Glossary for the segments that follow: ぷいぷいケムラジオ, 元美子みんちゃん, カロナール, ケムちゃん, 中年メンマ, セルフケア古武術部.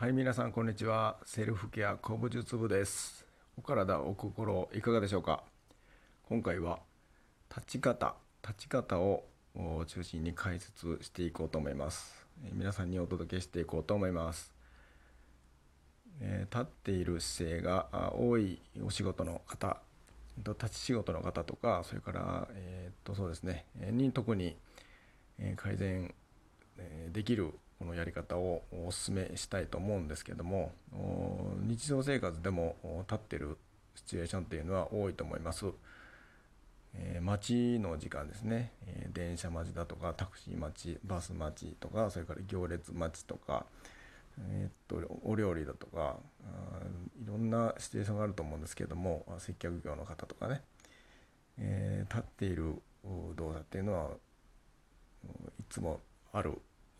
はい、皆さんこんにちは。セルフケア古武術部です。お体、お心いかがでしょうか。今回は立ち方を中心に解説していこうと思います。皆さんにお届けしていこうと思います。立っている姿勢が多いお仕事の方、立ち仕事の方とか、それからそうですね、に特に改善できるこのやり方をお勧めしたいと思うんですけども、日常生活でも立ってるシチュエーションというのは多いと思います。待ちの時間ですね、電車待ちだとかタクシー待ち、バス待ちとか、それから行列待ちとか、お料理だとか、いろんなシチュエーションがあると思うんですけども、接客業の方とかね、立っている動作っていうのはいつもある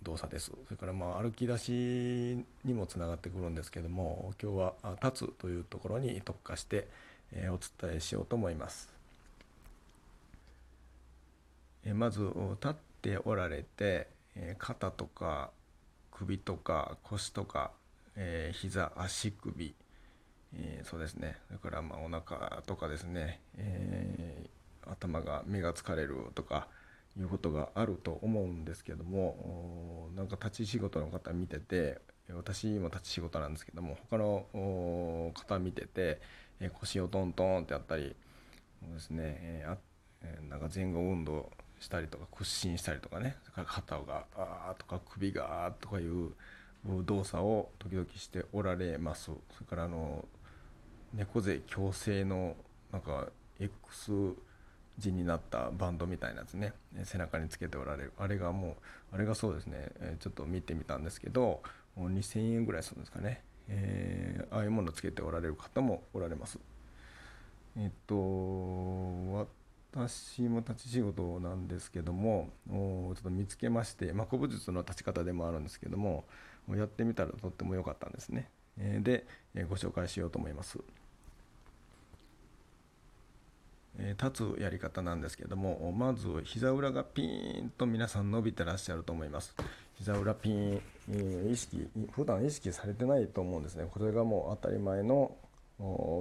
動作です。それから歩き出しにもつながってくるんですけども、今日は立つというところに特化してお伝えしようと思います。まず立っておられて、肩とか首とか腰とか膝、足首、そうですね、それからお腹とかですね、目が疲れるとかいうことがあると思うんですけども、なんか立ち仕事の方見てて、私も立ち仕事なんですけども、他の方見てて腰をトントンってやったりですね、なんか前後運動したりとか屈伸したりとかね、肩があーとか首があーとかいう動作を時々しておられます。それから猫背矯正のなんか X字になったバンドみたいなやつね、背中につけておられる、あれがそうですね、ちょっと見てみたんですけど、2000円ぐらいするんですかね、ああいうものつけておられる方もおられます。私も立ち仕事なんですけども、ちょっと見つけまして、古武術の立ち方でもあるんですけども、やってみたらとっても良かったんですね。で、ご紹介しようと思います。立つやり方なんですけども、まず膝裏がピーンと皆さん伸びてらっしゃると思います。膝裏ピーン、普段意識されてないと思うんですね。これがもう当たり前の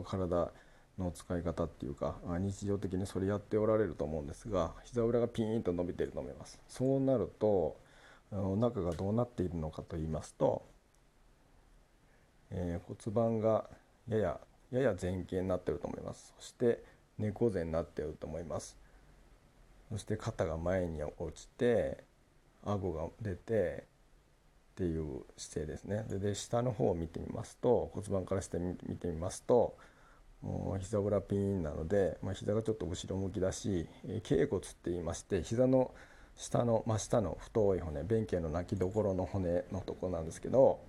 体の使い方っていうか、日常的にそれやっておられると思うんですが、膝裏がピーンと伸びていると思います。そうなると中がどうなっているのかと言いますと、骨盤がやや前傾になっていると思います。そして猫背になっていると思います。そして肩が前に落ちて、顎が出てっていう姿勢ですね。で下の方を見てみますと、骨盤からして見てみますと、膝裏ピーンなので、膝がちょっと後ろ向きだし、脛骨って言いまして、膝の下の真下の太い骨、弁慶の泣きどころの骨のところなんですけど、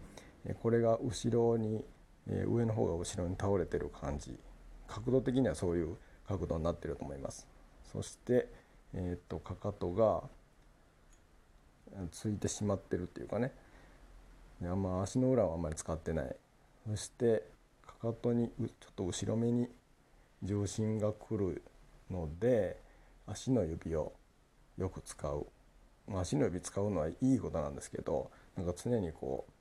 これが後ろに、上の方が後ろに倒れてる感じ、角度的にはそういう角度になっていると思います。そして、かかとがついてしまってるっていうかね、足の裏はあんまり使ってない。そしてかかとにちょっと後ろめに重心が来るので、足の指をよく使う。足の指使うのはいいことなんですけど、なんか常にこう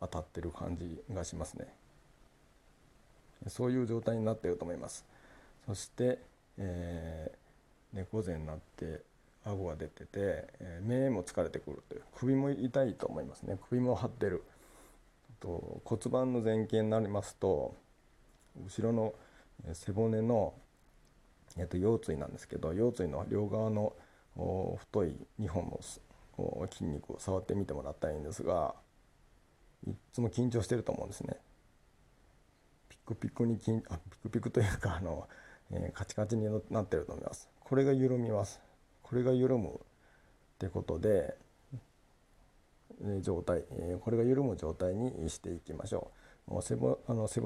当たってる感じがしますね。そういう状態になっていると思います。そして、猫背になって顎が出てて、目も疲れてくるという、首も痛いと思いますね。首も張ってると、骨盤の前傾になりますと、後ろの背骨の、腰椎なんですけど、腰椎の両側の太い2本の筋肉を触ってみてもらったらいいんですが、いつも緊張してると思うんですね。ピクピクというか、カチカチになってると思います。これが緩みます。これが緩むってことで、これが緩む状態にしていきましょう。背骨の背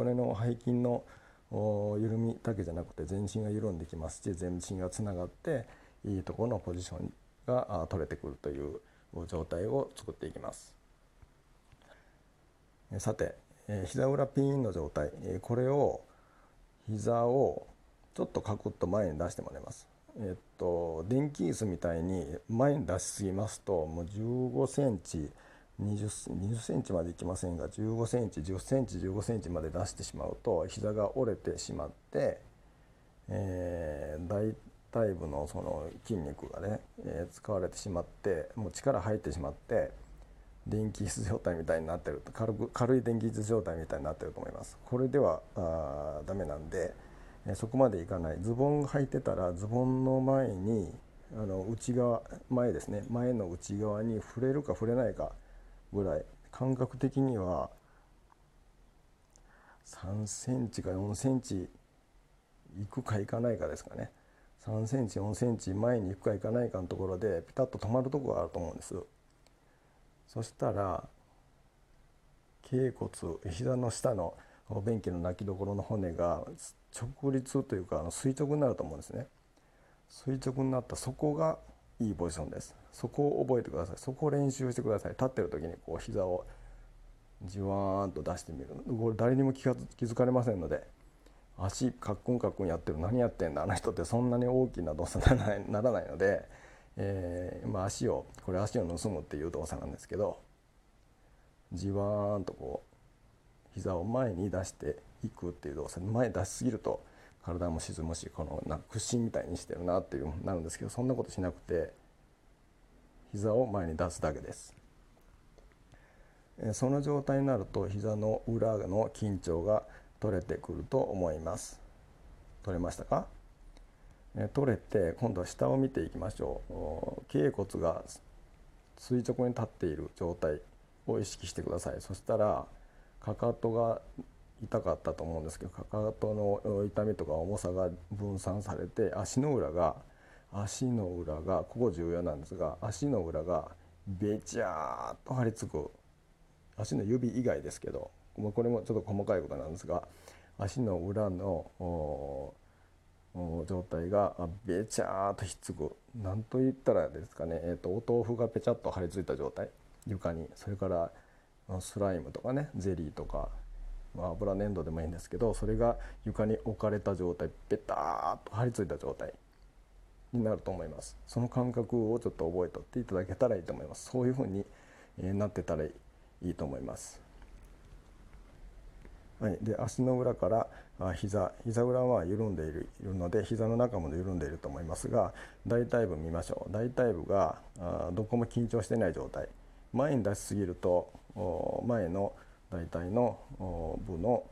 筋の緩みだけじゃなくて、全身が緩んできますし、全身がつながっていいところのポジションが取れてくるという状態を作っていきます。さて、膝裏ピーンの状態、これを膝をちょっとカクッと前に出してもらいます。電気椅子みたいに前に出しすぎますと、もう15センチ20センチまでいきませんが15センチ10センチ15センチまで出してしまうと膝が折れてしまって、大腿部のその筋肉がね、使われてしまってもう力入ってしまって電気質状態みたいになってる軽い電気質状態みたいになってると思います。これではダメなんで、そこまでいかない。ズボン履いてたらズボンの前に内側前ですね前の内側に触れるか触れないかぐらい、感覚的には3センチか4センチいくかいかないかですかね。3センチ4センチ前に行くかいかないかのところでピタッと止まるところがあると思うんです。そしたら脛骨膝の下の便器の泣きどころの骨が直立というか垂直になると思うんですね。垂直になったそこがいいポジションです。そこを覚えてください。そこを練習してください。立ってる時にこう膝をじわーんと出してみる。これ誰にも気づかれませんので、足カックンカックンやってる何やってんだあの人ってそんなに大きな動作にならないので、足を盗むっていう動作なんですけど、じわーんとこう膝を前に出していくっていう動作。前に出しすぎると体も沈むし、この屈伸みたいにしてるなっていうなるんですけど、そんなことしなくて膝を前に出すだけです。その状態になると膝の裏の緊張が取れてくると思います。取れましたか？取れて、今度は下を見ていきましょう。脛骨が垂直に立っている状態を意識してください。そしたらかかとが痛かったと思うんですけど、かかとの痛みとか重さが分散されて、足の裏がここ重要なんですが、足の裏がべちゃーっと張り付く、足の指以外ですけど、これもちょっと細かいことなんですが、足の裏の状態がべちゃーっとひっつく、なんと言ったらですかね、お豆腐がぺちゃっと張り付いた状態、床に。それからスライムとかね、ゼリーとか油粘土でもいいんですけど、それが床に置かれた状態、ベターっと張り付いた状態になると思います。その感覚をちょっと覚えとっていただけたらいいと思います。そういうふうになってたらいいと思います。はい、で足の裏から膝裏は緩んでいるので、膝の中も緩んでいると思いますが、大腿部見ましょう。大腿部がどこも緊張していない状態、前に出しすぎると前の大体の部の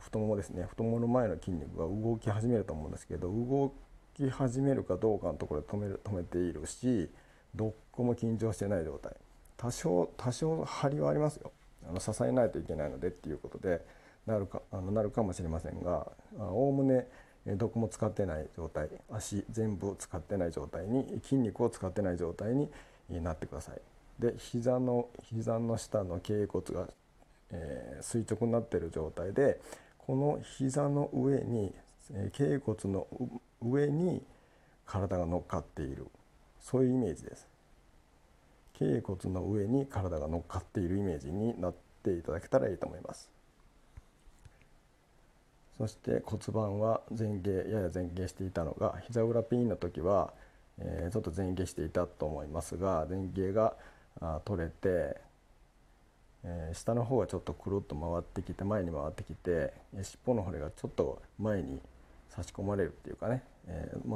太ももですね、太ももの前の筋肉が動き始めると思うんですけど、動き始めるかどうかのところで止めているし、どこも緊張してない状態、多少張りはありますよ、支えないといけないのでっていうことでなるかもしれませんが、おおむねどこも使ってない状態、足全部使ってない状態に、筋肉を使ってない状態になってください。で膝の下の脛骨が、垂直になっている状態で、この膝の上に、脛骨の上に体が乗っかっている、そういうイメージです。脛骨の上に体が乗っかっているイメージになっていただけたらいいと思います。そして骨盤はやや前傾していたのが、膝裏ピンの時は、ちょっと前傾していたと思いますが、前傾が取れて、下の方がちょっとくるっと回ってきて、前に回ってきて、尻尾の骨がちょっと前に差し込まれるっていうかね、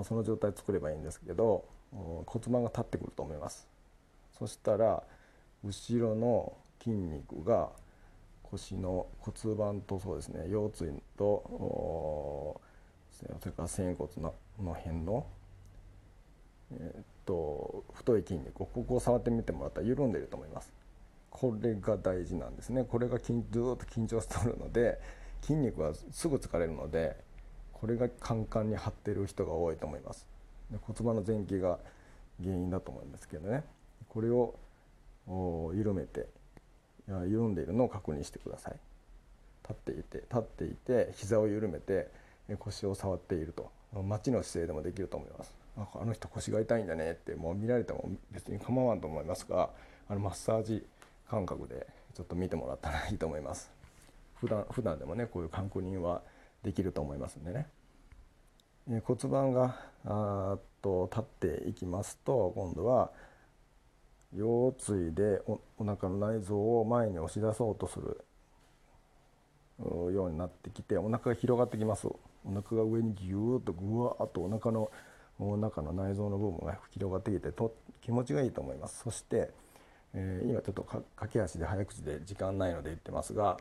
その状態を作ればいいんですけど、骨盤が立ってくると思います。そしたら後ろの筋肉が腰の骨盤と、そうですね、腰椎とそれから仙骨の辺の太い筋肉、ここを触ってみてもらったら緩んでいると思います。これが大事なんですね。これがずっと緊張しておるので、筋肉はすぐ疲れるので、これがカンカンに張っている人が多いと思います。で骨盤の前傾が原因だと思うんですけどね、これを緩んでいるのを確認してください。立っていて膝を緩めて腰を触っていると、待ちの姿勢でもできると思います。あの人腰が痛いんだねって、もう見られても別に構わんと思いますが、マッサージ感覚でちょっと見てもらったらいいと思います。普段でもね、こういう確認はできると思いますんでね。骨盤が立っていきますと、今度は腰椎で お腹の内臓を前に押し出そうとするようになってきて、お腹が広がってきます。お腹が上にギューッとぐわーっとお腹の内臓の部分が広がってきてと気持ちがいいと思います。そして、今ちょっと駆け足で早口で時間ないので言ってますが、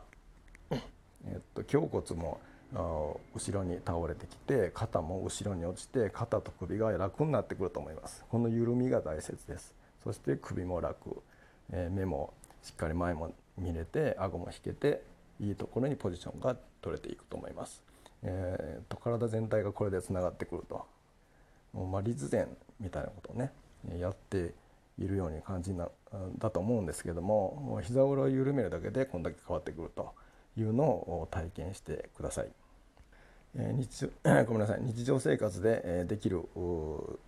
胸骨も後ろに倒れてきて、肩も後ろに落ちて、肩と首が楽になってくると思います。この緩みが大切です。そして首も楽、目もしっかり前も見れて、顎も引けて、いいところにポジションが取れていくと思います。体全体がこれでつながってくると、立前みたいなことをねやっているように感じなだと思うんですけども、膝裏を緩めるだけでこんだけ変わってくるというのを体験してください。日常生活でできる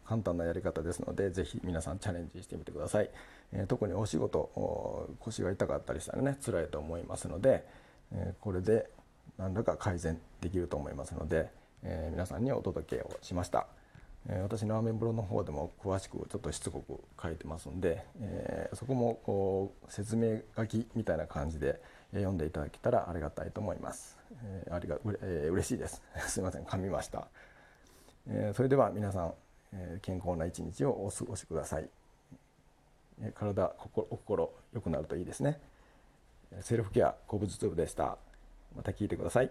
簡単なやり方ですので、ぜひ皆さんチャレンジしてみてください。特にお仕事、腰が痛かったりしたらね辛いと思いますので、これで何らか改善できると思いますので、皆さんにお届けをしました。私のラーメンブロの方でも詳しくちょっとしつこく書いてますんで、そこもこう説明書きみたいな感じで読んでいただけたらありがたいと思います。嬉しいですすいません、噛みました。それでは皆さん、健康な一日をお過ごしください。体、お心良くなるといいですね。セルフケア、古武術部でした。また聞いてください。